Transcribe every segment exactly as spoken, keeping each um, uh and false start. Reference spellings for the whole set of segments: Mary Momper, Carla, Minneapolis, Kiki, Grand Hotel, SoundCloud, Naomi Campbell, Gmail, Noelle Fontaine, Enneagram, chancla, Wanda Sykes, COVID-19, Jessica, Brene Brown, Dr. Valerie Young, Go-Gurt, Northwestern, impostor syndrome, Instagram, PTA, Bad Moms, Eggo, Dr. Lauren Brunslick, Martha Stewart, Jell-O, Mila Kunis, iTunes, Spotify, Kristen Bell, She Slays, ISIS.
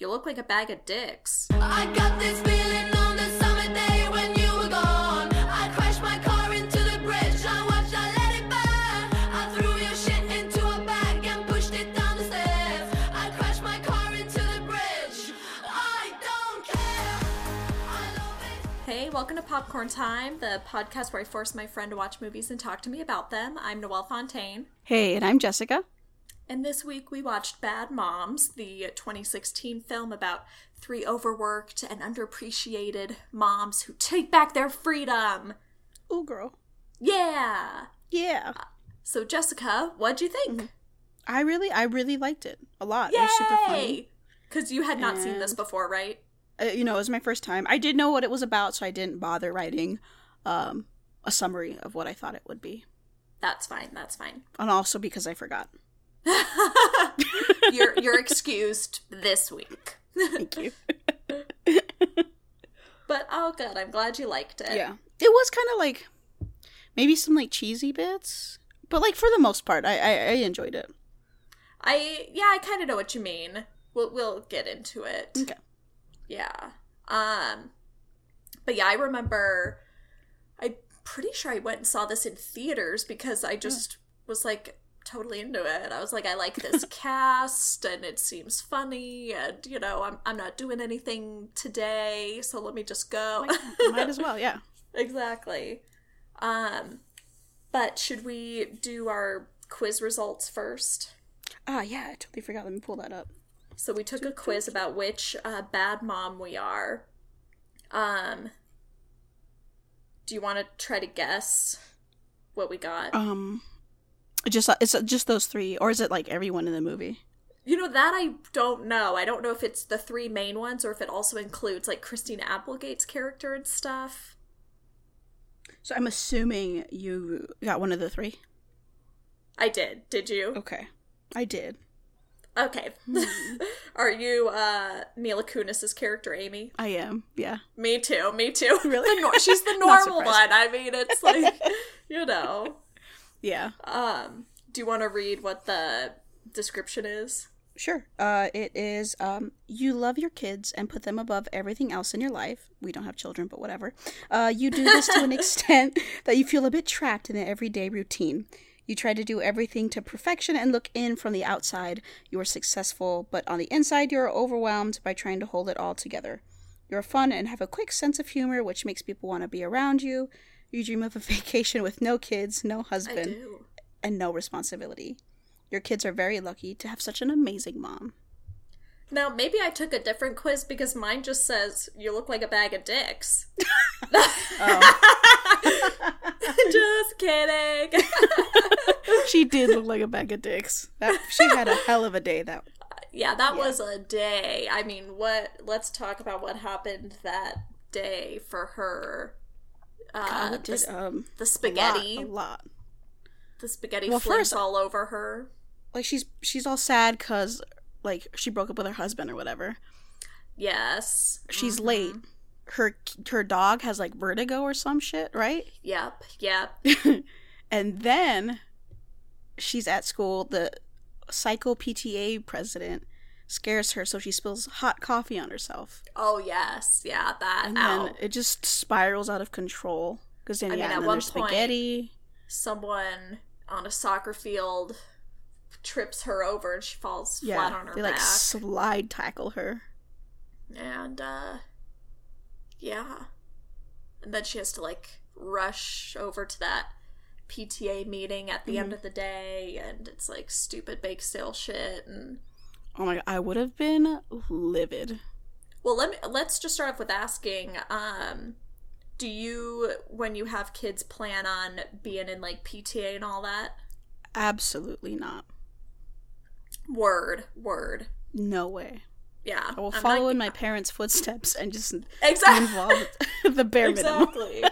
You look like a bag of dicks. I got this feeling on the summer day when you were gone. I crashed my car into the bridge. I watched, I let it burn. I threw your shit into a bag and pushed it down the stairs. I crashed my car into the bridge. I don't care. I love it. Hey, welcome to Popcorn Time, the podcast where I force my friend to watch movies and talk to me about them. I'm Noelle Fontaine. Hey, and I'm Jessica. And this week we watched Bad Moms, the twenty sixteen film about three overworked and underappreciated moms who take back their freedom. Ooh, girl. Yeah. Yeah. So, Jessica, what'd you think? I really, I really liked it a lot. Yay! It was super fun. Because you had not and, seen this before, right? Uh, you know, it was my first time. I did know what it was about, so I didn't bother writing um, a summary of what I thought it would be. That's fine. That's fine. And also because I forgot. you're you're excused this week. Thank you. But oh god, I'm glad you liked it. Yeah, it was kind of like maybe some like cheesy bits, but like for the most part, I I, I enjoyed it. I yeah, I kind of know what you mean. We'll we'll get into it. Okay. Yeah. Um. But yeah, I remember. I'm pretty sure I went and saw this in theaters because I just yeah. was like. Totally into it. I was like, I like this cast and it seems funny and, you know, I'm I'm not doing anything today, so let me just go. Might, might as well, yeah. Exactly. Um, but should we do our quiz results first? Ah, uh, yeah, I totally forgot. Let me pull that up. So we took a quiz about which uh, bad mom we are. Um, do you want to try to guess what we got? Um... Just it's just those three, or is it like everyone in the movie? You know, that I don't know. I don't know if it's the three main ones or if it also includes like Christine Applegate's character and stuff. So I'm assuming you got one of the three. I did. Did you? Okay, I did. Okay. Mm-hmm. Are you uh, Mila Kunis's character, Amy? I am. Yeah. Me too. Me too. Really? The nor- she's the normal one. I mean, it's like you know. Yeah. Um, do you want to read what the description is? Sure. Uh, it is, um, you love your kids and put them above everything else in your life. We don't have children, but whatever. Uh, you do this to an extent that you feel a bit trapped in the everyday routine. You try to do everything to perfection and look in from the outside. You are successful, but on the inside, you're overwhelmed by trying to hold it all together. You're fun and have a quick sense of humor, which makes people want to be around you. You dream of a vacation with no kids, no husband, and no responsibility. Your kids are very lucky to have such an amazing mom. Now, maybe I took a different quiz because mine just says, you look like a bag of dicks. Oh. Just kidding. She did look like a bag of dicks. That, she had a hell of a day. That Yeah, that yeah. was a day. I mean, what? Let's talk about what happened that day for her. Uh, God, did, the, um, the spaghetti a lot, a lot. The spaghetti well, flips all over her. Like she's she's all sad because like she broke up with her husband or whatever. Yes, she's mm-hmm. late. Her her dog has like vertigo or some shit, right? Yep, yep. And then she's at school. The psycho P T A president scares her, so she spills hot coffee on herself. Oh, yes. Yeah, that. And ow. Then it just spirals out of control. Because then, I mean, yeah, at one spaghetti. point, someone on a soccer field trips her over and she falls yeah, flat on her they, back. They, like, slide tackle her. And, uh, yeah. And then she has to, like, rush over to that P T A meeting at the mm. end of the day, and it's, like, stupid bake sale shit, and... Oh my god, I would have been livid. Well, let me, let's just start off with asking, um, do you, when you have kids, plan on being in, like, P T A and all that? Absolutely not. Word. Word. No way. Yeah. I will I'm follow not... in my parents' footsteps and just exactly. involve the bare minimum. Exactly.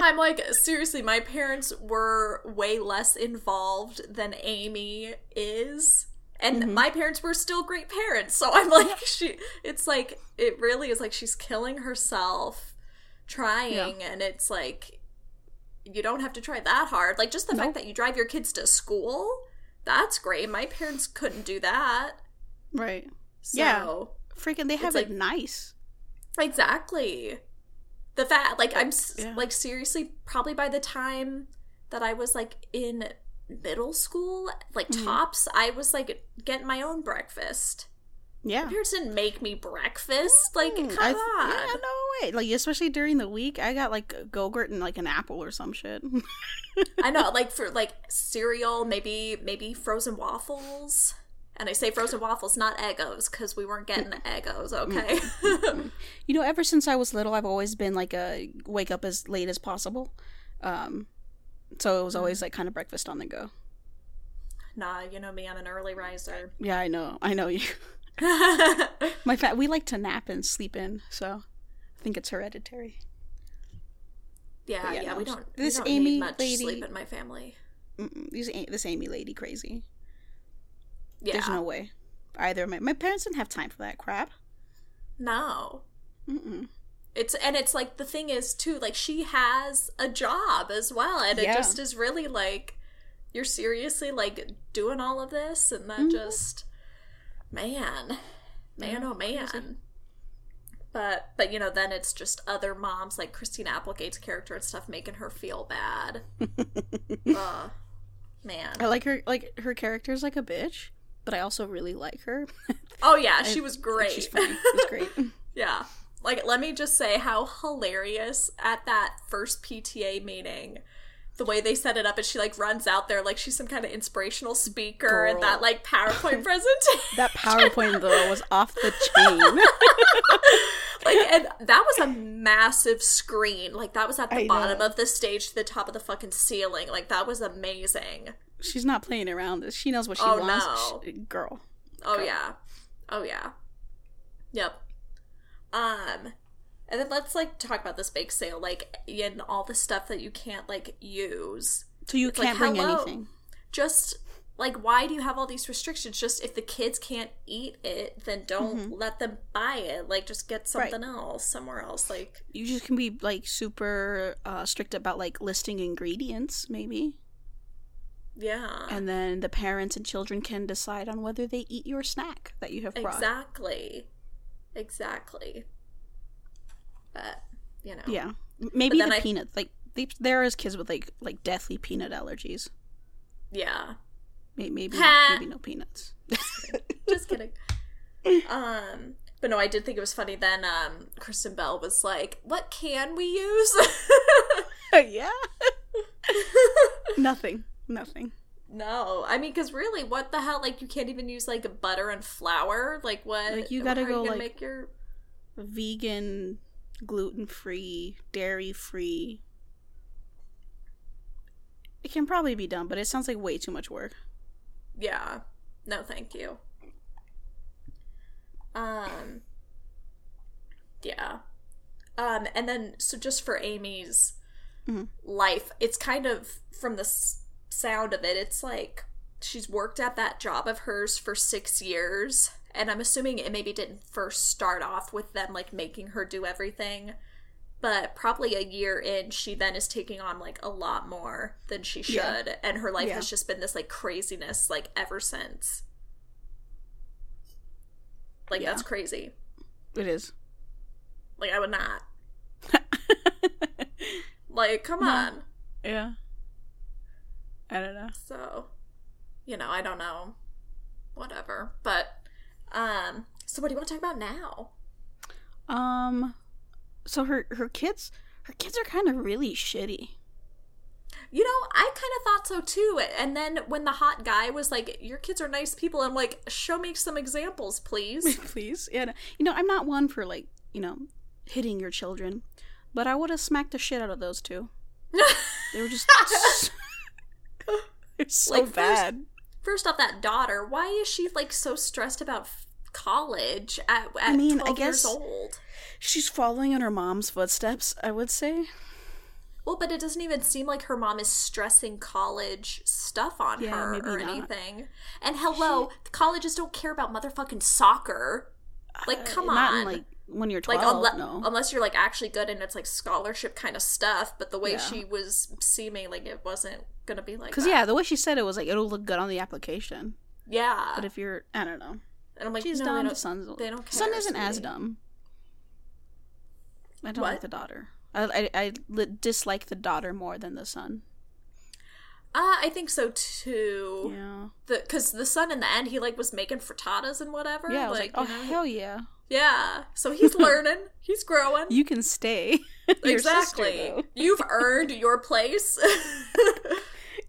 I'm like, seriously, my parents were way less involved than Amy is. And mm-hmm. my parents were still great parents, so I'm like, she. It's like, it really is like she's killing herself trying, yeah. and it's like, you don't have to try that hard. Like, just the nope. fact that you drive your kids to school, that's great. My parents couldn't do that. Right. So, yeah. Freaking, they have it like, nice. Exactly. The fact, like, I'm, yeah. like, seriously, probably by the time that I was, like, in middle school, like, mm-hmm. tops, I was, like, getting my own breakfast. Yeah. My parents didn't make me breakfast. Like, mm-hmm. come I, on. Yeah, no way. Like, especially during the week, I got, like, a Go-Gurt and, like, an apple or some shit. I know, like, for, like, cereal, maybe, maybe frozen waffles. And I say frozen waffles, not Eggos, because we weren't getting Eggos, okay? You know, ever since I was little, I've always been, like, a wake up as late as possible. Um, so it was always, like, kind of breakfast on the go. Nah, you know me, I'm an early riser. Yeah, I know. I know you. My fa- We like to nap and sleep in, so I think it's hereditary. Yeah, yeah, yeah, no, we don't, this we don't Amy need much lady... sleep in my family. This, this Amy lady crazy. Yeah. There's no way. Either my my parents didn't have time for that crap. No. Mm-mm. It's and it's like the thing is too, like she has a job as well, and yeah. it just is really like you're seriously like doing all of this, and that mm-hmm. just man, man, yeah, oh man. Crazy. But but you know then it's just other moms like Christine Applegate's character and stuff making her feel bad. uh, man, I like her like her character's like a bitch. But I also really like her. Oh, yeah. She was great. She's funny. She was great. Yeah. Like, let me just say how hilarious at that first P T A meeting, the way they set it up and she, like, runs out there like she's some kind of inspirational speaker and that, like, PowerPoint presentation. That PowerPoint, though, was off the chain. Like, and that was a massive screen. Like, that was at the I bottom know. of the stage to the top of the fucking ceiling. Like, that was amazing. She's not playing around. She knows what she oh, wants. No. She, girl. Oh, girl. yeah. Oh, yeah. Yep. Um, and then let's, like, talk about this bake sale. Like, and all the stuff that you can't, like, use. So you it's can't like, bring hello. anything. Just, like, why do you have all these restrictions? Just if the kids can't eat it, then don't mm-hmm. let them buy it. Like, just get something right. else somewhere else. Like, you just can be, like, super uh, strict about, like, listing ingredients, maybe. Yeah. And then the parents and children can decide on whether they eat your snack that you have brought. Exactly. Exactly. But, you know. Yeah. Maybe the I... peanuts. Like, they, there is kids with, like, like deathly peanut allergies. Yeah. Maybe maybe, maybe no peanuts. Just kidding. Just kidding. Um, but no, I did think it was funny then um, Kristen Bell was like, what can we use? Yeah. Nothing. Nothing. No. I mean, because really, what the hell? Like, you can't even use, like, butter and flour? Like, what? Like, you gotta go, you like, make your... vegan, gluten-free, dairy-free. It can probably be done, but it sounds like way too much work. Yeah. No, thank you. Um. Yeah. Um, and then, so just for Amy's mm-hmm. life, it's kind of from this... sound of it it's like she's worked at that job of hers for six years, and I'm assuming it maybe didn't first start off with them like making her do everything, but probably a year in she then is taking on like a lot more than she should, yeah. and her life yeah. has just been this like craziness like ever since like yeah. that's crazy. It is like I would not like come no. on yeah I don't know. So, you know, I don't know. Whatever. But, um, so what do you want to talk about now? Um, so her, her kids, her kids are kind of really shitty. You know, I kind of thought so too. And then when the hot guy was like, your kids are nice people, I'm like, show me some examples, please. Please. Yeah. You know, I'm not one for like, you know, hitting your children, but I would have smacked the shit out of those two. They were just... It's so like, bad. First, first off, that daughter, why is she like so stressed about f- college at, at I mean, twelve I guess years old? She's following in her mom's footsteps, I would say. Well, but it doesn't even seem like her mom is stressing college stuff on yeah, her or not. anything. And hello, she... colleges don't care about motherfucking soccer. Like, come uh, not on. In, like when you're twelve, like, unle- no. Unless you're like actually good and it's like scholarship kind of stuff. But the way yeah. she was seeming, like it wasn't gonna be like that. Because yeah, the way she said it was like it'll look good on the application. Yeah, but if you're, I don't know. And I'm like, she's no, dumb. The son's they don't care. Son isn't as dumb. I don't what? like the daughter. I, I, I dislike the daughter more than the son. Uh, I think so too. Yeah. The because the son in the end he like was making frittatas and whatever. Yeah. I was like, like oh you know, hell yeah. Yeah. So he's learning. He's growing. You can stay. Exactly. Your sister, you've earned your place.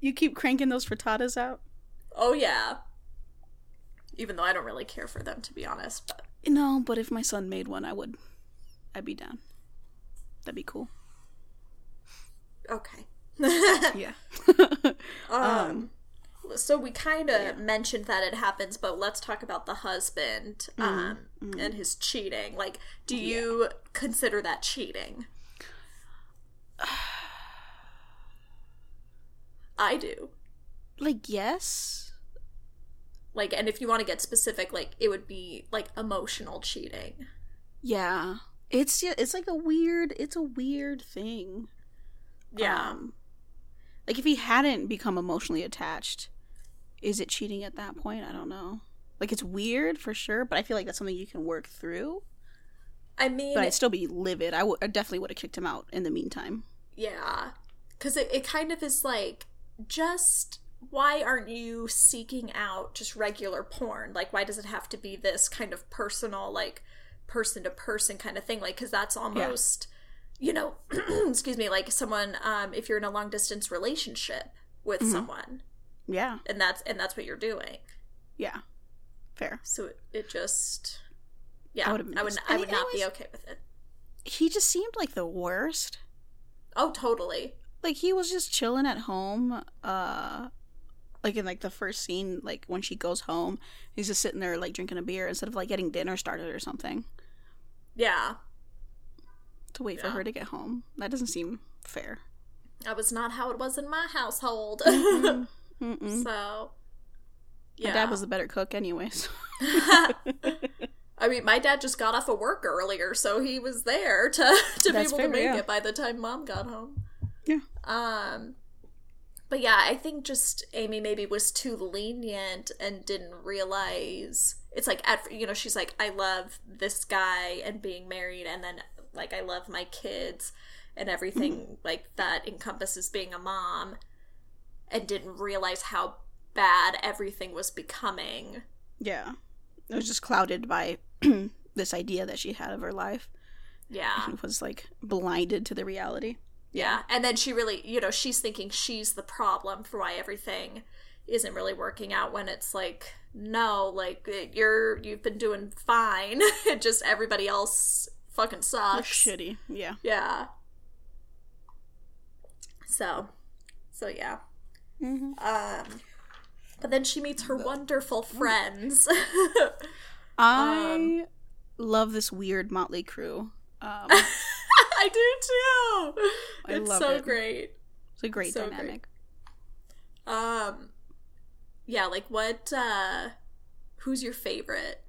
You keep cranking those frittatas out. Oh yeah. Even though I don't really care for them, to be honest. But. No, but if my son made one, I would. I'd be down. That'd be cool. Okay. Yeah. um, um so we kind of yeah. mentioned that it happens, but let's talk about the husband mm, um mm. and his cheating. Like, do yeah. you consider that cheating? I do. Like, yes. Like, and if you want to get specific, like, it would be like emotional cheating. Yeah. It's it's like a weird it's a weird thing. Yeah. Um, like, if he hadn't become emotionally attached, is it cheating at that point? I don't know. Like, it's weird for sure, but I feel like that's something you can work through. I mean... But I'd still be livid. I, w- I definitely would have kicked him out in the meantime. Yeah. Because it, it kind of is like, just why aren't you seeking out just regular porn? Like, why does it have to be this kind of personal, like, person-to-person kind of thing? Like, because that's almost... Yeah. You know, excuse me, like someone, um, if you're in a long distance relationship with mm-hmm. someone. Yeah. And that's, and that's what you're doing. Yeah. Fair. So it, it just, yeah, I would, I would, I would not was, be okay with it. He just seemed like the worst. Oh, totally. Like, he was just chilling at home, uh, like in like the first scene, like when she goes home, he's just sitting there like drinking a beer instead of like getting dinner started or something. Yeah. To wait yeah. for her to get home. That doesn't seem fair. That was not how it was in my household. Mm-mm. Mm-mm. So, yeah. My dad was the better cook anyways. I mean, my dad just got off of work earlier, so he was there to, to be able fair, to make yeah. it by the time Mom got home. Yeah. Um, but yeah, I think just Amy maybe was too lenient and didn't realize. It's like, at, you know, she's like, I love this guy and being married, and then like, I love my kids and everything mm-hmm. like that encompasses being a mom, and didn't realize how bad everything was becoming. Yeah. It was just clouded by this idea that she had of her life. Yeah. She was like blinded to the reality. Yeah. yeah. And then she really, you know, she's thinking she's the problem for why everything isn't really working out, when it's like, no, like you're, you've been doing fine. Just everybody else fucking sucks. Looks shitty. Yeah. Yeah. So, so yeah. Mm-hmm. Um, but then she meets her wonderful friends. I um, love this weird motley crew. Um, I do too. I it's love so it. great. It's a great so dynamic. Great. Um, yeah. Like, what? Uh, who's your favorite?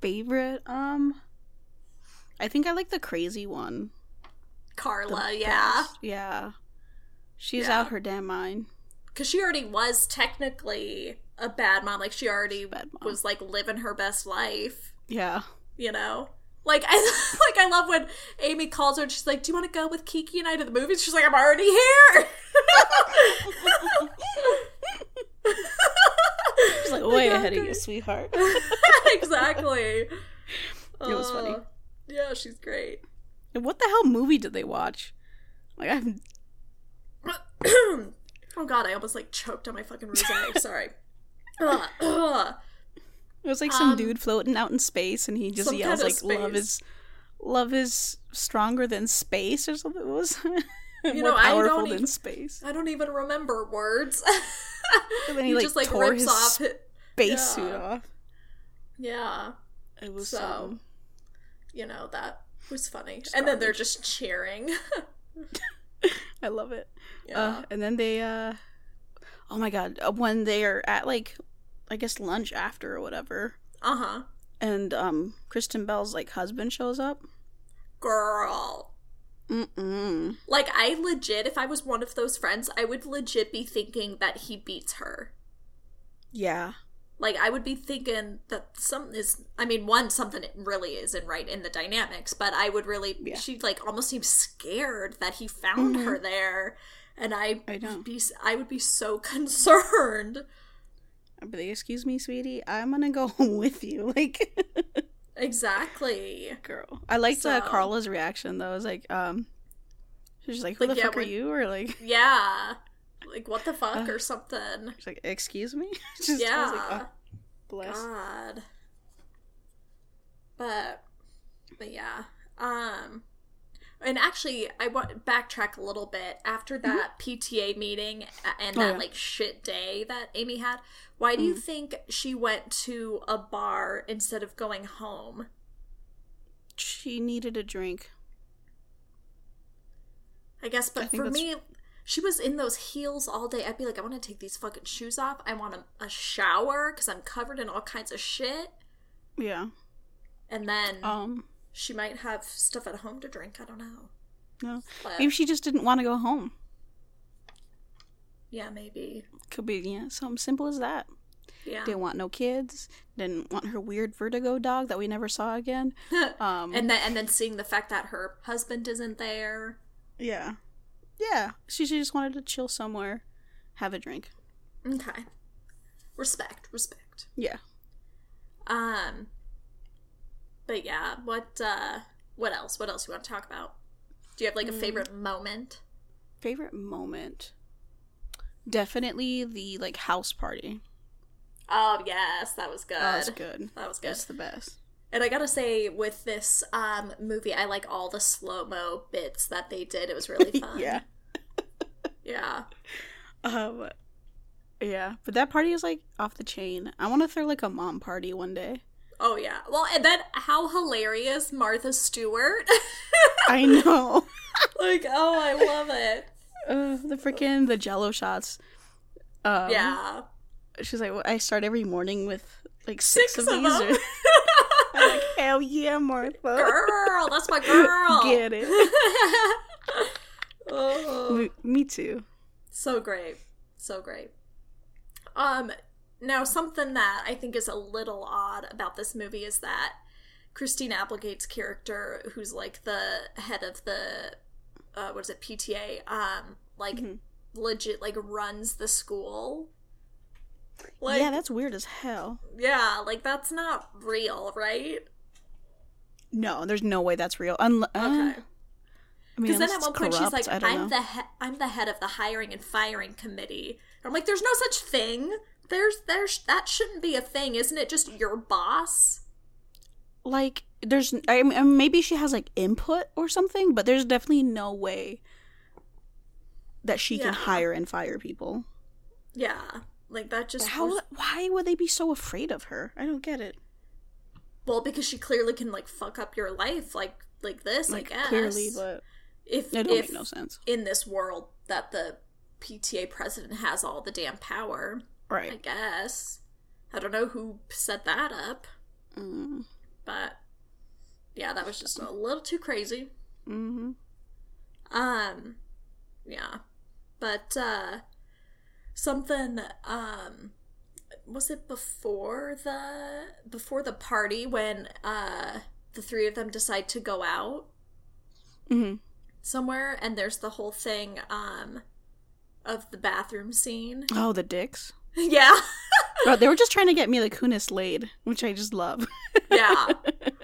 Favorite. Um. I think I like the crazy one. Carla, yeah. Yeah. She's yeah. out her damn mind. Because she already was technically a bad mom. Like, she already was, like, living her best life. Yeah. You know? Like, I like I love when Amy calls her and she's like, do you want to go with Kiki and I to the movies? She's like, I'm already here! She's like, way ahead of you, sweetheart. Exactly. It was funny. Yeah, she's great. And what the hell movie did they watch? Like, I'm... oh, God, I almost, like, choked on my fucking rosé. Sorry. Uh, uh. It was, like, some um, dude floating out in space, and he just yells, like, space. love is love is stronger than space, or something. It was you more know, powerful I don't than even, space. I don't even remember words. And then he, he like, just, like, tore rips his off space yeah. suit off. Yeah. It was so... so... You know, that was funny. Just and garbage. Then they're just cheering. I love it. Yeah. Uh, and then they, uh, oh my God, when they are at, like, I guess lunch after or whatever. Uh-huh. And um, Kristen Bell's, like, husband shows up. Girl. Mm-mm. Like, I legit, if I was one of those friends, I would legit be thinking that he beats her. Yeah. Like, I would be thinking that something is, I mean, one, something really isn't right in the dynamics, but I would really, yeah. she, like, almost seems scared that he found mm-hmm. her there, and I, I know. Be, I would be so concerned. I'd be like, excuse me, sweetie, I'm gonna go home with you, like. Exactly. Girl. I liked so. uh, Carla's reaction, though. I was like, um, she's like, who like, the yeah, fuck are you? Or, like. Yeah. Like, what the fuck, uh, or something. She's like, excuse me? Just, yeah. I was like, oh, bless. God. But, but yeah. Um, and actually, I want to backtrack a little bit. After that mm-hmm. P T A meeting and that, oh, yeah. like, shit day that Amy had, why do mm-hmm. you think she went to a bar instead of going home? She needed a drink. I guess, but I for that's... me... She was in those heels all day. I'd be like, I want to take these fucking shoes off. I want a, a shower because I'm covered in all kinds of shit. Yeah. And then um, she might have stuff at home to drink. I don't know. No. But maybe she just didn't want to go home. Yeah, maybe. Could be, yeah, something simple as that. Yeah. Didn't want no kids. Didn't want her weird vertigo dog that we never saw again. um, and, then, and then seeing the fact that her husband isn't there. Yeah. Yeah, she, she just wanted to chill somewhere, have a drink. Okay. Respect, respect. Yeah. Um, but yeah, what, uh, what else? What else you want to talk about? Do you have, like, a favorite mm. moment? Favorite moment? Definitely the, like, house party. Oh, yes, that was good. That was good. That was good. That's the best. And I gotta say, with this um, movie, I like all the slow-mo bits that they did. It was really fun. Yeah. Yeah. Um, yeah. But that party is, like, off the chain. I want to throw, like, a mom party one day. Oh, yeah. Well, and then how hilarious Martha Stewart. I know. Like, oh, I love it. Uh, the freaking, the Jell-O shots. Um, yeah. She's like, well, I start every morning with, like, six, six of, of these. Them. Or- I'm like, hell yeah, Martha. Girl, that's my girl. Get it. Oh. Me too. So great. So great. Um, now, something that I think is a little odd about this movie is that Christine Applegate's character, who's, like, the head of the, uh, what is it, P T A, um, like, mm-hmm. legit, like, runs the school. Like, yeah, that's weird as hell. Yeah, like, that's not real, right? No, there's no way that's real. Unle- okay. Because uh, I mean, then at one point corrupt, she's like, I'm know. the he- I'm the head of the hiring and firing committee. And I'm like, there's no such thing. There's there's that shouldn't be a thing, isn't it? Just your boss. Like, there's I mean, maybe she has, like, input or something, but there's definitely no way that she yeah. can hire and fire people. Yeah. Like, that just... How, was... Why would they be so afraid of her? I don't get it. Well, because she clearly can, like, fuck up your life like like this, like, I guess. Clearly, but if, it don't if make no sense. In this world that the P T A president has all the damn power. Right. I guess. I don't know who set that up. Mm. But, yeah, that was just a little too crazy. Mm-hmm. Um, yeah. But, uh... Something, um, was it before the, before the party when, uh, the three of them decide to go out mm-hmm. somewhere, and there's the whole thing, um, of the bathroom scene. Oh, the dicks? Yeah. Bro, they were just trying to get Mila Kunis laid, which I just love. Yeah.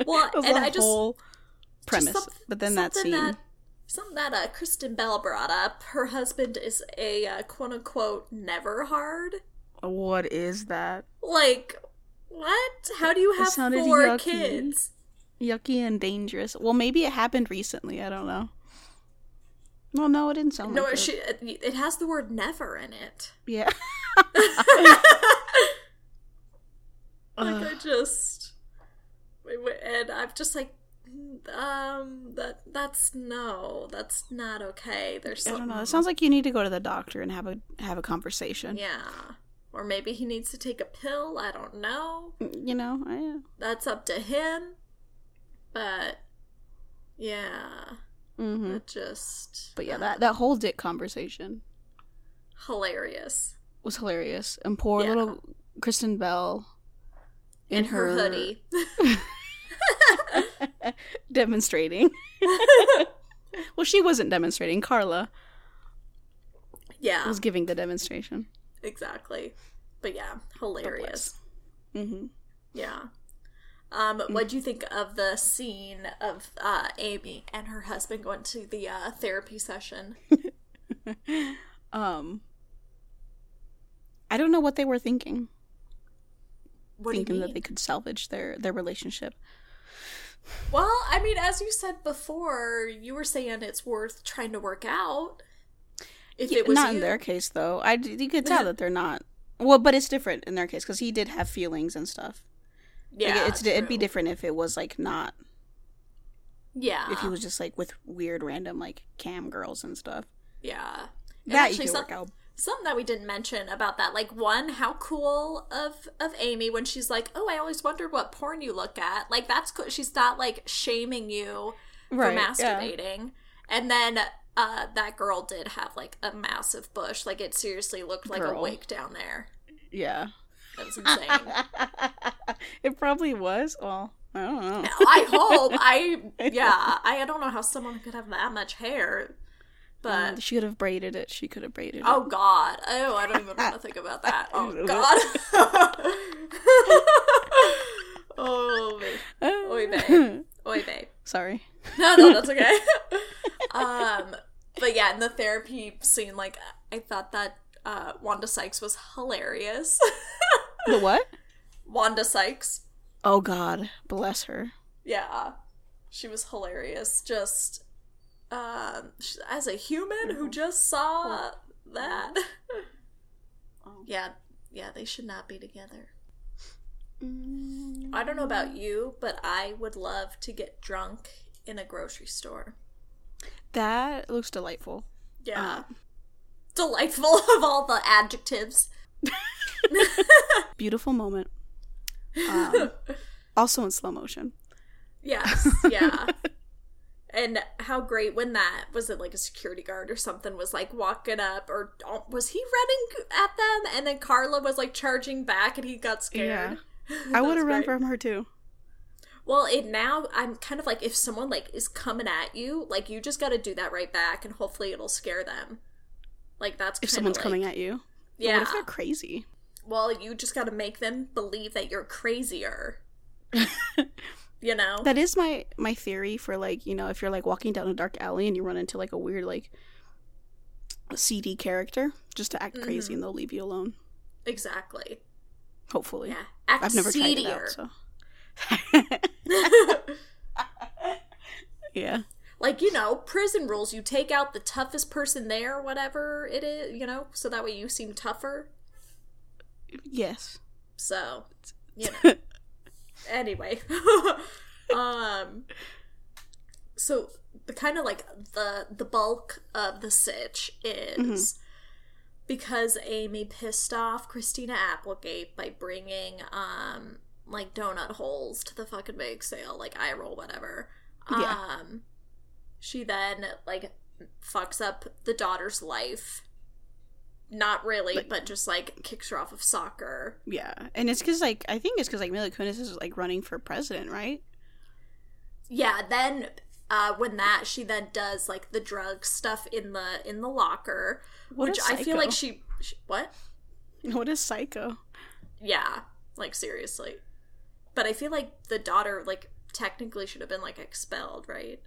Well, and I just... whole premise, just but then that scene... That- Something that uh, Kristen Bell brought up. Her husband is a uh, quote-unquote never hard. What is that? Like, what? How do you have four yucky. kids? Yucky and dangerous. Well, maybe it happened recently. I don't know. Well, no, it didn't sound no, like it. She, it has the word never in it. Yeah. Like, uh. I just... And I'm just like... Um, that that's no, that's not okay. There's I don't know. It sounds like you need to go to the doctor and have a have a conversation. Yeah, or maybe he needs to take a pill. I don't know. You know, I, that's up to him. But yeah, mm-hmm. it just. But yeah, uh, that that whole dick conversation, hilarious was hilarious, and poor yeah. little Kristen Bell in, in her, her hoodie demonstrating. Well, she wasn't demonstrating. Carla yeah. was giving the demonstration. Exactly. But yeah, hilarious. Mm-hmm. Yeah. Um, mm-hmm. What do you think of the scene of uh, Amy and her husband going to the uh, therapy session? um, I don't know what they were thinking. What thinking do you mean? That they could salvage their, their relationship. Well, I mean, as you said before, you were saying it's worth trying to work out. If yeah, it was not you. In their case, though. I, you could tell that they're not. Well, but it's different in their case because he did have feelings and stuff. Yeah, like, it's true. It'd be different if it was like not. Yeah, if he was just like with weird, random like cam girls and stuff. Yeah, and that actually, you could work out. Something that we didn't mention about that, like, one, how cool of of Amy when she's like, "Oh, I always wondered what porn you look at." Like, that's cool. She's not like shaming you right, for masturbating, yeah. And then. Uh, that girl did have, like, a massive bush. Like, it seriously looked like girl. A wake down there. Yeah. That was insane. It probably was. Well, I don't know. Now, I hope. I, yeah. I don't know how someone could have that much hair. But. Um, she could have braided it. She could have braided it. Oh, God. Oh, I don't even want to think about that. Oh, God. Oh, babe. Oy, babe. Oy, babe. Sorry. No, no, that's okay. um, but yeah, in the therapy scene, like, I thought that uh, Wanda Sykes was hilarious. The what? Wanda Sykes. Oh, God. Bless her. Yeah. She was hilarious. Just, um, as a human who just saw that. Yeah. Yeah, they should not be together. I don't know about you, but I would love to get drunk in a grocery store. That looks delightful. Yeah. Um, delightful of all the adjectives. Beautiful moment. Um, also in slow motion. Yes, yeah. And how great when that, was it like a security guard or something, was like walking up, or was he running at them? And then Carla was like charging back and he got scared. Yeah. I would have run from her too. Well, it now, I'm kind of like, if someone like is coming at you, like you just got to do that right back and hopefully it'll scare them. Like that's if someone's like, coming at you? Yeah. Well, what if they're crazy? Well, you just got to make them believe that you're crazier. You know? That is my, my theory for, like, you know, if you're, like, walking down a dark alley and you run into, like, a weird, like, seedy character, just to act mm-hmm. crazy and they'll leave you alone. Exactly. Hopefully. Yeah. Act I've never seedier. Tried it out, so. Yeah. Like, you know, prison rules, you take out the toughest person there, whatever it is, you know, so that way you seem tougher. Yes. So, you know. Anyway, um, so the kind of like the the bulk of the sitch is mm-hmm. because Amy pissed off Christina Applegate by bringing um like donut holes to the fucking bake sale, like eye roll, whatever. Yeah. Um, she then like fucks up the daughter's life. Not really, like, but just, like, kicks her off of soccer. Yeah. And it's because, like, I think it's because, like, Mila Kunis is, like, running for president, right? Yeah, then, uh, when that, she then does, like, the drug stuff in the in the locker. What which I feel like she, she, what? What a psycho. Yeah. Like, seriously. But I feel like the daughter, like, technically should have been, like, expelled, right?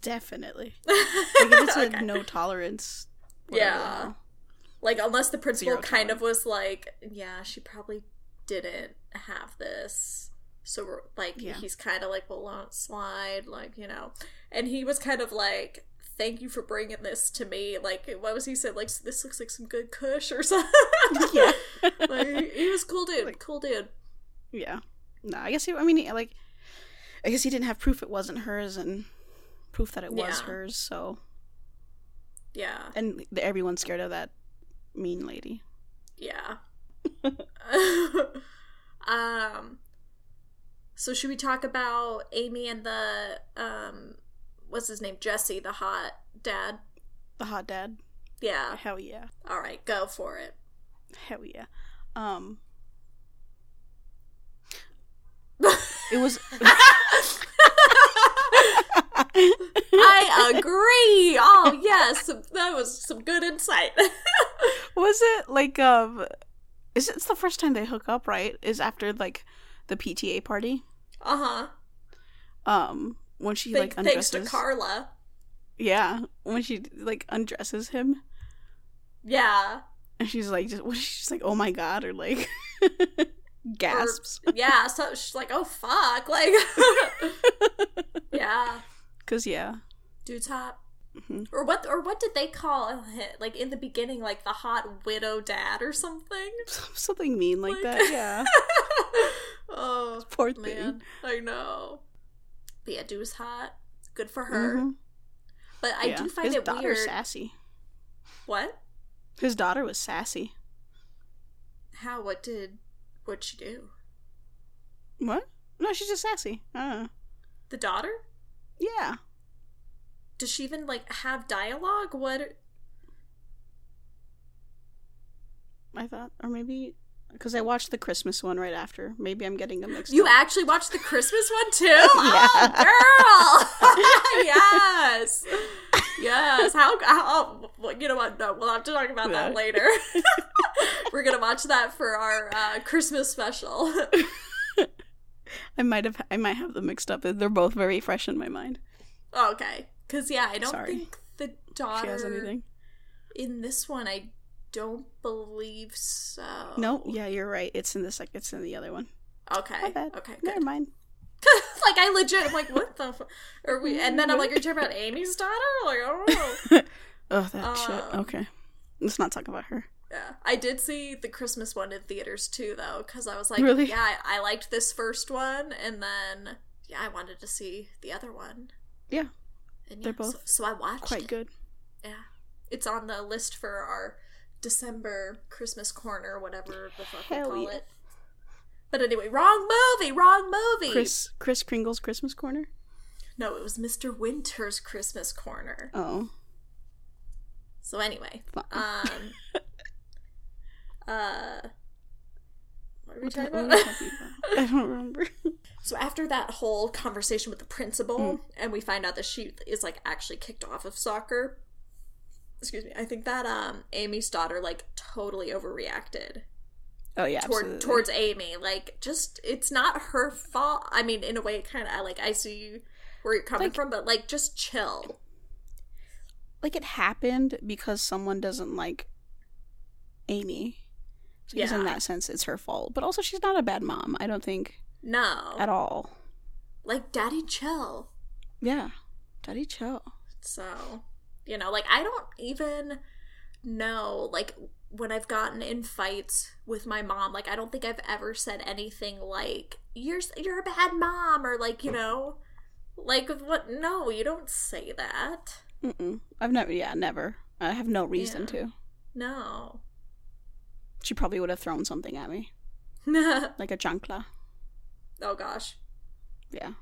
Definitely. Like, if it's a okay. no tolerance. Whatever. Yeah. Like, unless the principal Zero kind time. Of was like, yeah, she probably didn't have this. So, we're, like, yeah. he's kind of like, well, let it slide, like, you know. And he was kind of like, thank you for bringing this to me. Like, what was he said? Like, this looks like some good kush or something. Yeah. Like, he was cool dude. Like, cool dude. Yeah. No, I guess he, I mean, he, like, I guess he didn't have proof it wasn't hers and proof that it was yeah. hers, so. Yeah. And everyone's scared of that. Mean lady. Yeah. um so should we talk about Amy and the um what's his name? Jesse, the hot dad. The hot dad. Yeah. Hell yeah. All right, go for it. Hell yeah. Um It was... I agree. Oh, yes. That was some good insight. Was it like... Um, is it, it's the first time they hook up, right? Is after like the P T A party. Uh-huh. Um, when she Th- like undresses... Thanks to Carla. Yeah. When she like undresses him. Yeah. And she's like, just, what, she's like, oh my god, or like... gasps. Or, yeah, so she's like, oh fuck, like yeah, because yeah, dude's hot. Mm-hmm. Or what? Or what did they call it? Like in the beginning, like the hot widow dad or something. Something mean like, like... that. Yeah. Oh, poor thing. Man. I know. But yeah, dude's hot. Good for her. Mm-hmm. But I yeah. do find His it weird. His daughter's sassy. What? His daughter was sassy. How? What did? What'd she do? What? No, she's just sassy. I don't know. The daughter? Yeah. Does she even, like, have dialogue? What? I thought, or maybe, because I watched the Christmas one right after. Maybe I'm getting them mixed up. You actually watched the Christmas one, too? Yeah. Oh, girl! Yes! Yes. How, how, you know what? No, we'll have to talk about that later. We're gonna watch that for our uh, Christmas special. I might have, I might have them mixed up. They're both very fresh in my mind. Okay, because yeah, I don't Sorry. think the daughter she has anything in this one. I don't believe so. No, yeah, you're right. It's in the sec- It's in the other one. Okay. My bad. Okay. Good. Never mind. Like I legit, I'm like, what the? Fu- are we? And then I'm like, are you talking about Amy's daughter? Like, I don't know. Oh, that um, shit. Okay, let's not talk about her. Yeah, I did see the Christmas one in theaters, too, though, because I was like, really? yeah, I, I liked this first one, and then, yeah, I wanted to see the other one. Yeah. And yeah, they're both so, so I watched quite it. good. Yeah. It's on the list for our December Christmas Corner, whatever the fuck Hell we call yeah. it. But anyway, wrong movie, wrong movie! Chris, Chris Kringle's Christmas Corner? No, it was Mister Winter's Christmas Corner. Oh. So anyway, Fine. um... Uh, what are we talking about? I don't remember. So after that whole conversation with the principal, mm. and we find out that she is, like, actually kicked off of soccer. Excuse me. I think that um Amy's daughter, like, totally overreacted. Oh, yeah, toward, absolutely. Towards Amy. Like, just, it's not her fault. I mean, in a way, it kind of, like, I see where you're coming like, from, but, like, just chill. Like, it happened because someone doesn't like Amy. Because yeah. in that sense, it's her fault. But also, she's not a bad mom, I don't think. No. At all. Like, Daddy chill. Yeah. Daddy chill. So, you know, like, I don't even know, like, when I've gotten in fights with my mom, like, I don't think I've ever said anything like, you're, you're a bad mom, or like, you know, like, what? No, you don't say that. Mm-mm. I've never, yeah, never. I have no reason yeah. to. No. She probably would have thrown something at me. Like a chancla. Oh, gosh. Yeah.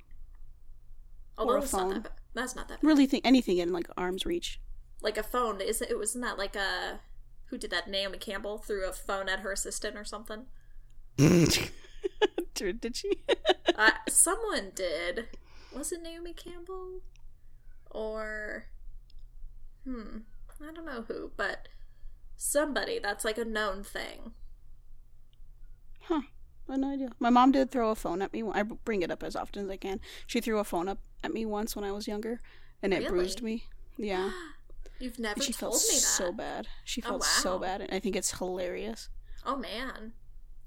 Although it's not that bad. That's not that bad. Really, th- anything in, like, arm's reach. Like a phone. Is it, wasn't that like a... Who did that? Naomi Campbell threw a phone at her assistant or something? Did she? uh, someone did. Was it Naomi Campbell? Or... Hmm. I don't know who, but... Somebody. That's like a known thing. Huh. I have no idea. My mom did throw a phone at me. I bring it up as often as I can. She threw a phone up at me once when I was younger, and it really? bruised me. Yeah. You've never and she told felt me that. so bad. She felt oh, wow. so bad, and I think it's hilarious. Oh, man.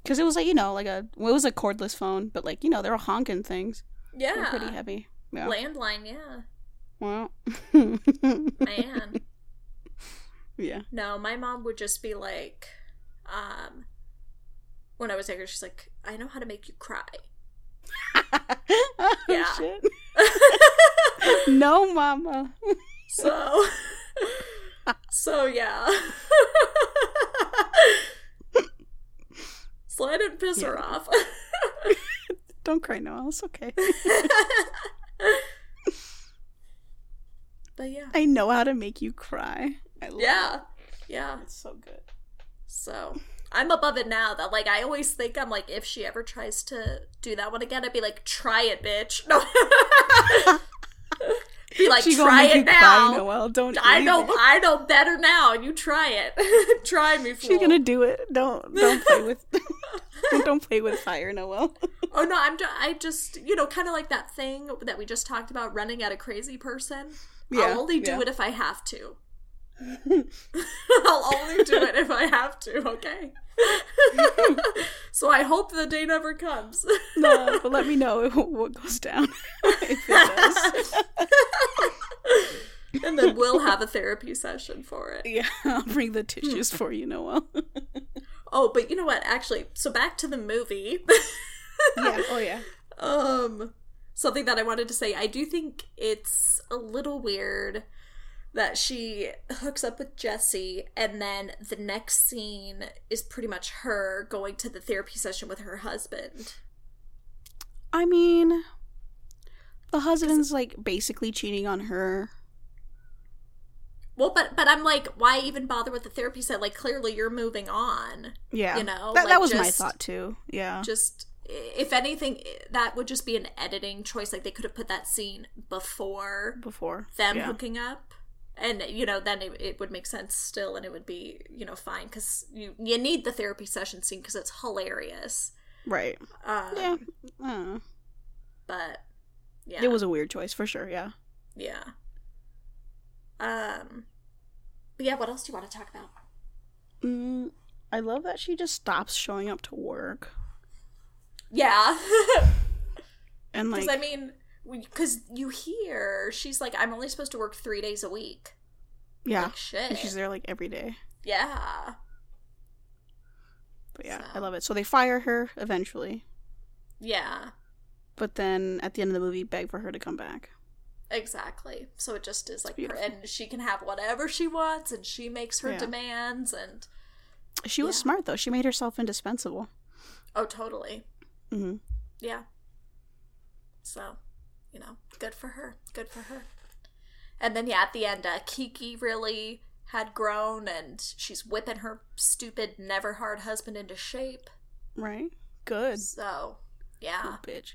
Because it was like, you know, like a, well, it was a cordless phone, but like, you know, they're all honking things. Yeah. They're pretty heavy. Yeah. Landline, yeah. Well. Man. Yeah. No, my mom would just be like, um, when I was younger, she's like, I know how to make you cry. Oh, yeah. shit. No, mama. So, so yeah. So I didn't piss yeah. her off. Don't cry, Noelle. It's okay. But yeah. I know how to make you cry. I love yeah, it. yeah. It's so good. So, I'm above it now. That, like, I always think, I'm like, if she ever tries to do that one again, I'd be like, try it, bitch. No. Be like, she try it now. Cry, Noelle. Don't I know? It. I know better now. You try it. Try me, fool. She's gonna do it. Don't don't play with don't play with fire, Noelle. Oh no, I'm. I just you know, kind of like that thing that we just talked about, running at a crazy person. Yeah, I'll only do yeah. it if I have to. I'll only do it if I have to, okay? So I hope the day never comes. No, but let me know if, what goes down. If it does. And then we'll have a therapy session for it. Yeah, I'll bring the tissues for you, Noelle. Oh, but you know what? Actually, so back to the movie. Yeah, oh yeah. Um, something that I wanted to say, I do think it's a little weird that she hooks up with Jesse, and then the next scene is pretty much her going to the therapy session with her husband. I mean, the husband's, like, basically cheating on her. Well, but but I'm like, why even bother with the therapy set? Like, clearly you're moving on. Yeah. You know? That, like, that was just my thought, too. Yeah. Just, if anything, that would just be an editing choice. Like, they could have put that scene before, before. them yeah. hooking up. And, you know, then it, it would make sense still, and it would be, you know, fine, because you, you need the therapy session scene because it's hilarious. Right. Um, yeah. Uh, but, yeah. It was a weird choice, for sure, yeah. Yeah. Um, but, yeah, what else do you want to talk about? Mm, I love that she just stops showing up to work. Yeah. And, like, 'cause, I mean, because you hear, she's like, I'm only supposed to work three days a week. Yeah. Like, shit. And she's there, like, every day. Yeah. But, yeah, so. I love it. So they fire her eventually. Yeah. But then, at the end of the movie, beg for her to come back. Exactly. So it just is, like, her, and she can have whatever she wants, and she makes her yeah. demands, and she was yeah. smart, though. She made herself indispensable. Oh, totally. Mm-hmm. Yeah. So, you know, good for her. Good for her. And then, yeah, at the end, uh, Kiki really had grown, and she's whipping her stupid, never-hard husband into shape. Right. Good. So, yeah. Good bitch.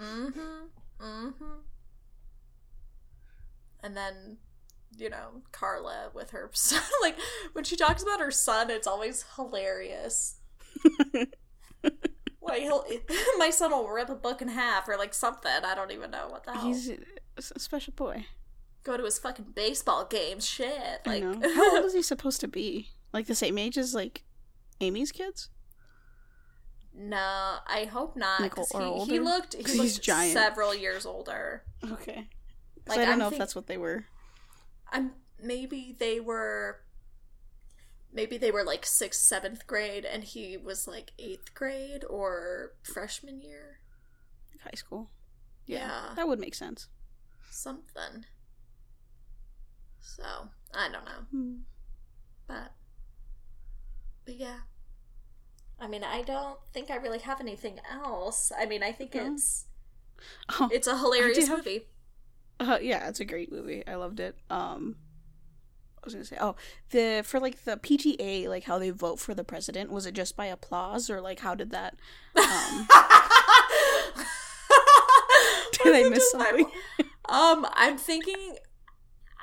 Mm-hmm. Mm-hmm. And then, you know, Carla with her son. Like, when she talks about her son, it's always hilarious. Like, he'll, my son will rip a book in half or, like, something. I don't even know what the hell. He's a special boy. Go to his fucking baseball games. Shit. Like, I know. How old is he supposed to be? Like, the same age as, like, Amy's kids? No, I hope not. Like, or he, older? He looked, he looked giant. Several years older. Okay. Like, I don't I'm know think, if that's what they were. I'm Maybe they were... Maybe they were, like, sixth, seventh grade, and he was, like, eighth grade or freshman year. High school. Yeah. yeah. That would make sense. Something. So, I don't know. Hmm. But, but, yeah. I mean, I don't think I really have anything else. I mean, I think no. it's, oh, it's a hilarious have, movie. Uh, yeah, it's a great movie. I loved it. Um... I was gonna say, oh, the for like the P T A, like how they vote for the president, was it just by applause or like how did that? Um, did I miss something? um, I'm thinking,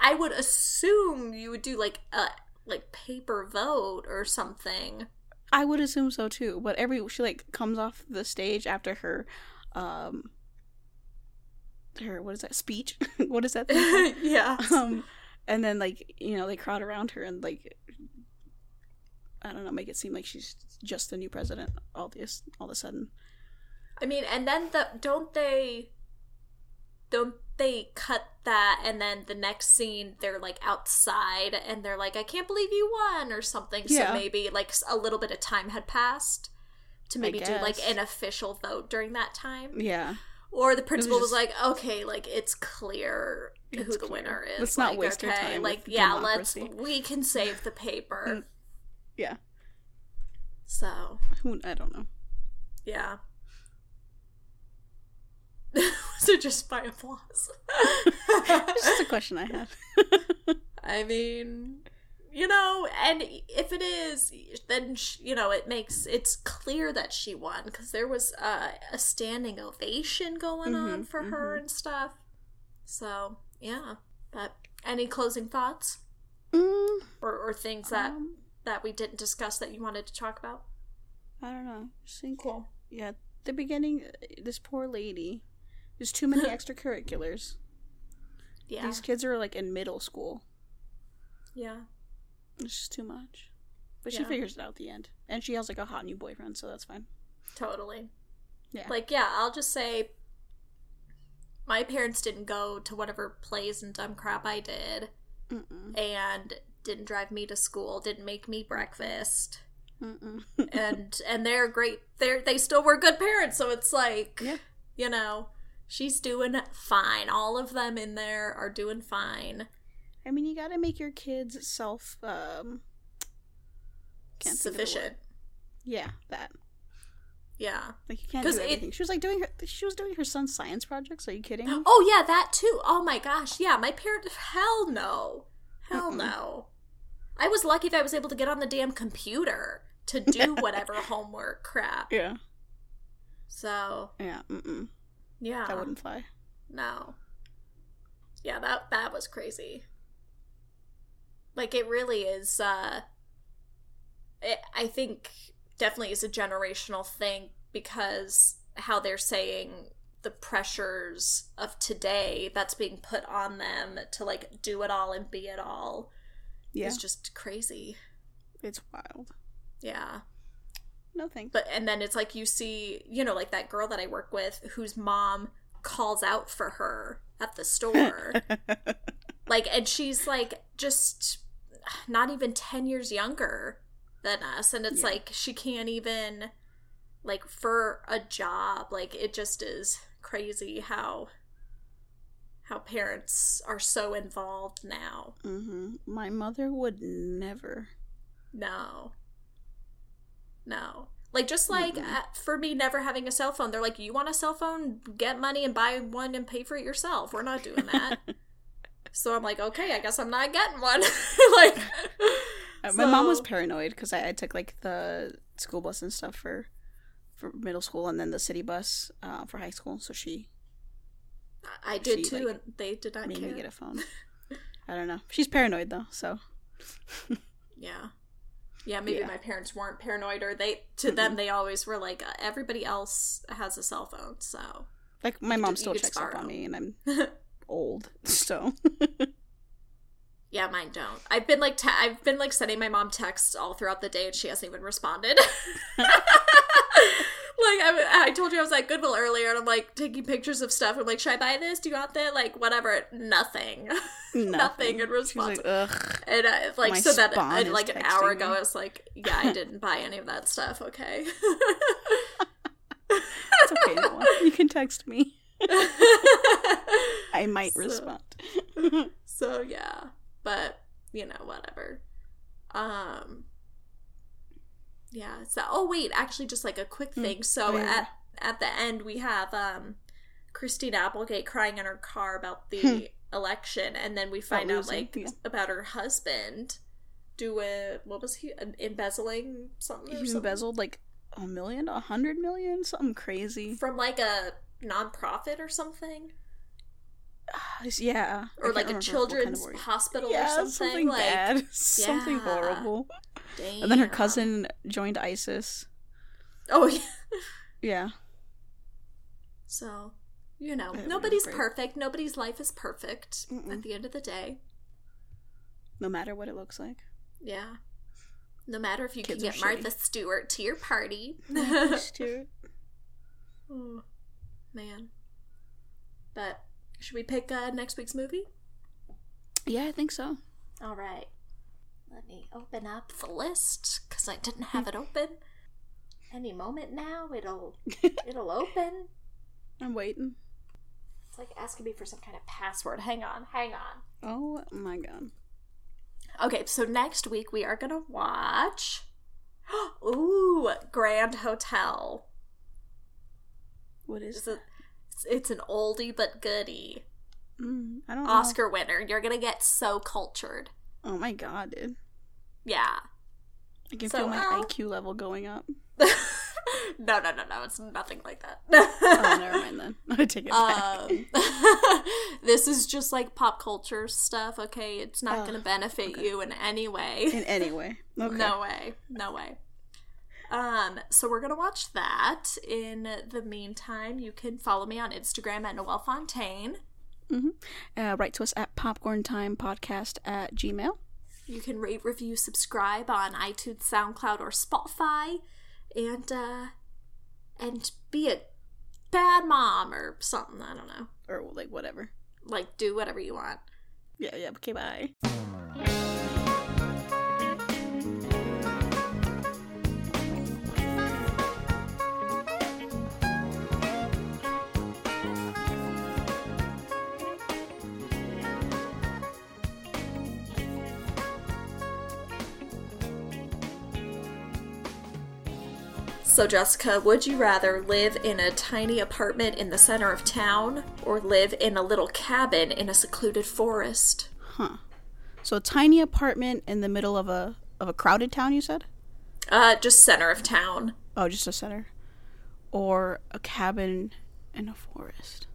I would assume you would do like a like paper vote or something. I would assume so too. But every she like comes off the stage after her, um, her what is that speech? What is that thing? Yeah. Um. And then, like, you know, they crowd around her and, like, I don't know, make it seem like she's just the new president all this, all of a sudden. I mean, and then the, don't they, don't they cut that and then the next scene they're, like, outside and they're like, I can't believe you won or something. Yeah. So maybe, like, a little bit of time had passed to maybe do, like, an official vote during that time. Yeah. Or the principal was, just, was like, okay, like, it's clear it's who the clear. winner is. Let's like, not waste okay, your time. Like, yeah, democracy. let's, we can save the paper. And, yeah. So. Who, I don't know. Yeah. Was it just by applause? It's just a question I have. I mean, You know, and if it is, then, she, you know, it makes, it's clear that she won, because there was uh, a standing ovation going mm-hmm, on for mm-hmm. her and stuff. So, yeah. But any closing thoughts? Mm. Or, or things that, um, that we didn't discuss that you wanted to talk about? I don't know. I think, cool. Yeah, the beginning, this poor lady, there's too many extracurriculars. Yeah. These kids are, like, in middle school. Yeah. It's just too much. But yeah. She figures it out at the end. And she has, like, a hot new boyfriend, so that's fine. Totally. Yeah. Like, yeah, I'll just say my parents didn't go to whatever plays and dumb crap I did. Mm-mm. And didn't drive me to school, didn't make me breakfast. Mm-mm. and and they're great. They're, they still were good parents, so it's like, yeah. you know, she's doing fine. All of them in there are doing fine. I mean, you gotta make your kids self, um... Can't sufficient. Yeah, that. Yeah. Like, you can't do anything. She was, like, doing her... She was doing her son's science projects, are you kidding? Oh, yeah, that too. Oh, my gosh. Yeah, my parents... Hell no. Hell Mm-mm. no. I was lucky that I was able to get on the damn computer to do whatever homework crap. Yeah. So. Yeah, mm-mm. Yeah. That wouldn't fly. No. Yeah, that that was crazy. Like, it really is, uh, it, I think definitely is a generational thing, because how they're saying the pressures of today that's being put on them to, like, do it all and be it all yeah. is just crazy. It's wild. Yeah. No thanks. But, and then it's like you see, you know, like that girl that I work with whose mom calls out for her at the store. Like, and she's, like, just not even ten years younger than us. And it's, yeah. like, she can't even, like, for a job. Like, it just is crazy how how parents are so involved now. Mm-hmm. My mother would never. No. No. Like, just, like, mm-hmm. uh, for me never having a cell phone, they're like, you want a cell phone? Get money and buy one and pay for it yourself. We're not doing that. So I'm like, okay, I guess I'm not getting one. Like, uh, my so. mom was paranoid because I, I took, like, the school bus and stuff for, for middle school, and then the city bus uh, for high school. So she, I did she, too, like, and they did not made care. Me get a phone. I don't know. She's paranoid though, so yeah, yeah. Maybe yeah. my parents weren't paranoid, or they to mm-hmm. them they always were like, everybody else has a cell phone, so like my mom you, still you checks up on me, and I'm. old, so yeah, mine don't. I've been like te- I've been like sending my mom texts all throughout the day, and she hasn't even responded. Like I, I told you I was at Goodwill earlier, and I'm like taking pictures of stuff. I'm like, should I buy this? Do you want that? Like whatever, nothing, nothing, nothing in response. Like, ugh. And I, like my so that I, like an hour ago, me. I was like, yeah, I didn't buy any of that stuff. Okay, it's okay. No, you can text me. I might so, respond. So yeah, but you know, whatever. Um yeah, so oh wait, actually just like a quick thing. So yeah. at at the end we have um Christine Applegate crying in her car about the election, and then we find out like yeah. about her husband doing what was he embezzling something he embezzled something? Like a million a hundred million something crazy from like a nonprofit or something, uh, yeah, or like a children's kind of hospital yeah, or something, something like bad. Something yeah. horrible. Damn. And then her cousin joined ISIS. Oh yeah, yeah. So you know, nobody's perfect. Nobody's life is perfect Mm-mm. at the end of the day. No matter what it looks like. Yeah. No matter if you Kids can get Martha shitty. Stewart to your party. Martha Stewart. Oh. Man. But should we pick uh, next week's movie? Yeah, I think so. All right. Let me open up the list, because I didn't have it open. Any moment now, it'll it'll open. I'm waiting. It's like asking me for some kind of password. Hang on, hang on. Oh my god. Okay, so next week we are going to watch... Ooh, Grand Hotel. What is it? It's an oldie but goodie. Mm, I don't know. Oscar winner. You're going to get so cultured. Oh my god, dude. Yeah. I can so, feel my uh, I Q level going up. No, no, no, no. It's nothing like that. Oh, never mind then. I take it um, back. This is just like pop culture stuff, okay? It's not uh, going to benefit okay. you in any way. In any way. Okay. No way. No way. Um, so we're going to watch that. In the meantime, you can follow me on Instagram at Noelle Fontaine. Mm-hmm. Uh, write to us at popcorn time podcast at gmail dot com. You can rate, review, subscribe on iTunes, SoundCloud, or Spotify. And, uh, and be a bad mom or something. I don't know. Or, like, whatever. Like, do whatever you want. Yeah, yeah. Okay, bye. So, Jessica, would you rather live in a tiny apartment in the center of town or live in a little cabin in a secluded forest? Huh. So, a tiny apartment in the middle of a of a crowded town, you said? Uh, just center of town. Oh, just a center. Or a cabin in a forest.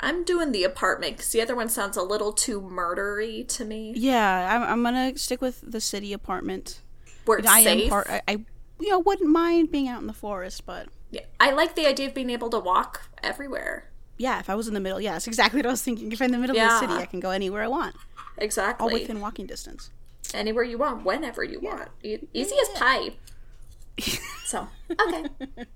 I'm doing the apartment because the other one sounds a little too murdery to me. Yeah, I'm, I'm going to stick with the city apartment. Where it's I safe. Am part, I... I You know, wouldn't mind being out in the forest, but... Yeah, I like the idea of being able to walk everywhere. Yeah, if I was in the middle, yeah, that's exactly what I was thinking. If I'm in the middle yeah. of the city, I can go anywhere I want. Exactly. All within walking distance. Anywhere you want, whenever you yeah. want. Easy yeah, as yeah. pie. So, okay.